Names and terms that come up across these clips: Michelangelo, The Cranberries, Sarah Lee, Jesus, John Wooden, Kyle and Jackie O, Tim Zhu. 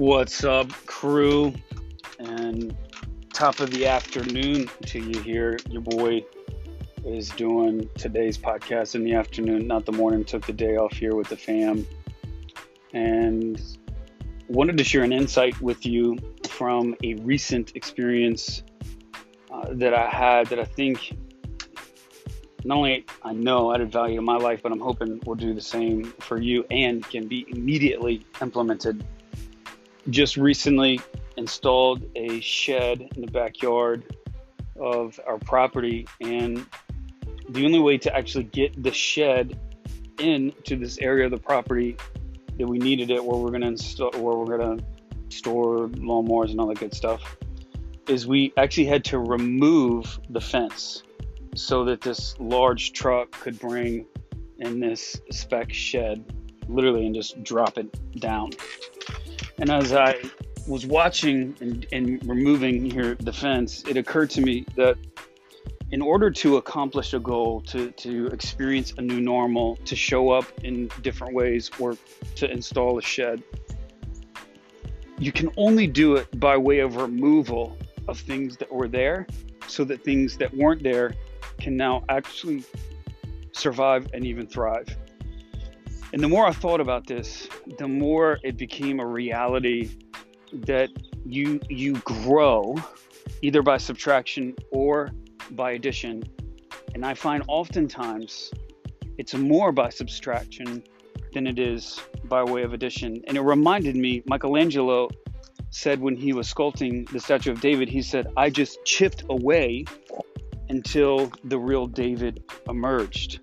What's up, crew? And top of the afternoon to you here. Your boy is doing today's podcast in the afternoon, not the morning. Took the day off here with the fam. And wanted to share an insight with you from a recent experience that I had that I think not only I know added value to my life, but I'm hoping will do the same for you and can be immediately implemented. Just recently installed a shed in the backyard of our property, and the only way to actually get the shed into this area of the property that we needed it, where we're going to store lawnmowers and all that good stuff, is we actually had to remove the fence so that this large truck could bring in this spec shed, literally, and just drop it down. And as I was watching and removing here the fence, it occurred to me that in order to accomplish a goal, to experience a new normal, to show up in different ways, or to install a shed, you can only do it by way of removal of things that were there, so that things that weren't there can now actually survive and even thrive. And the more I thought about this, the more it became a reality that you grow either by subtraction or by addition. And I find oftentimes it's more by subtraction than it is by way of addition. And it reminded me, Michelangelo said when he was sculpting the statue of David, he said, "I just chipped away until the real David emerged."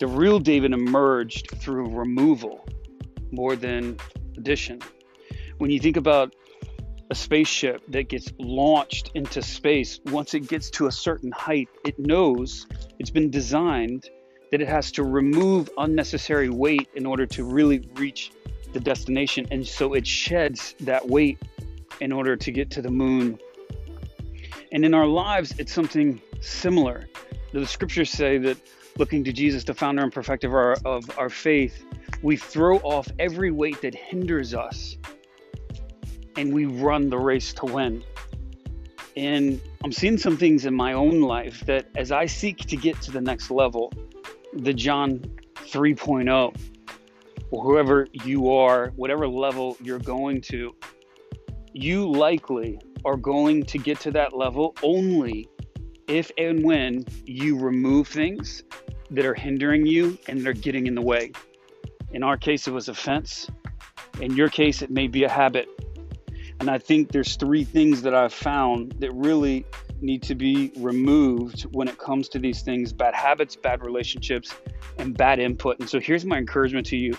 The real David emerged through removal more than addition. When you think about a spaceship that gets launched into space, once it gets to a certain height, it knows it's been designed that it has to remove unnecessary weight in order to really reach the destination. And so it sheds that weight in order to get to the moon. And in our lives, it's something similar. The scriptures say that looking to Jesus, the founder and perfecter of our faith, we throw off every weight that hinders us and we run the race to win. And I'm seeing some things in my own life that as I seek to get to the next level, the John 3.0, or whoever you are, whatever level you're going to, you likely are going to get to that level only if and when you remove things that are hindering you and that are getting in the way. In our case, it was a fence. In your case, it may be a habit. And I think there's three things that I've found that really need to be removed when it comes to these things: bad habits, bad relationships, and bad input. And so here's my encouragement to you.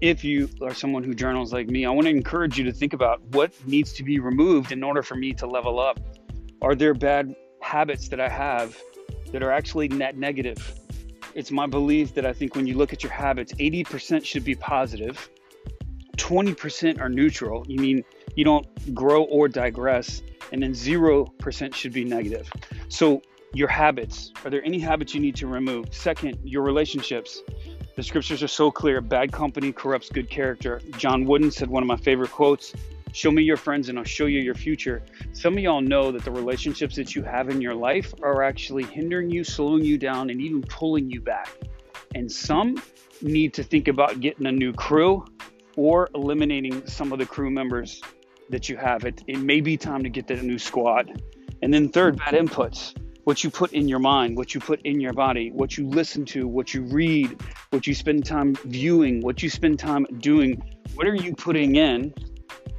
If you are someone who journals like me, I want to encourage you to think about what needs to be removed in order for me to level up. Are there bad habits that I have that are actually net negative? It's my belief that I think when you look at your habits, 80% should be positive, 20% are neutral. You mean you don't grow or digress, and then 0% should be negative. So your habits, are there any habits you need to remove? Second, your relationships. The scriptures are so clear. Bad company corrupts good character. John Wooden said one of my favorite quotes, "Show me your friends and I'll show you your future." Some of y'all know that the relationships that you have in your life are actually hindering you, slowing you down, and even pulling you back. And some need to think about getting a new crew or eliminating some of the crew members that you have. It may be time to get that new squad. And then third, bad inputs. What you put in your mind, what you put in your body, what you listen to, what you read, what you spend time viewing, what you spend time doing. What are you putting in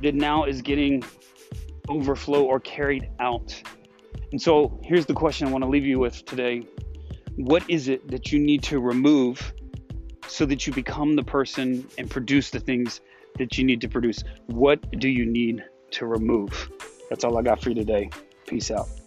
that now is getting overflow or carried out? And so here's the question I want to leave you with today. What is it that you need to remove so that you become the person and produce the things that you need to produce? What do you need to remove? That's all I got for you today. Peace out.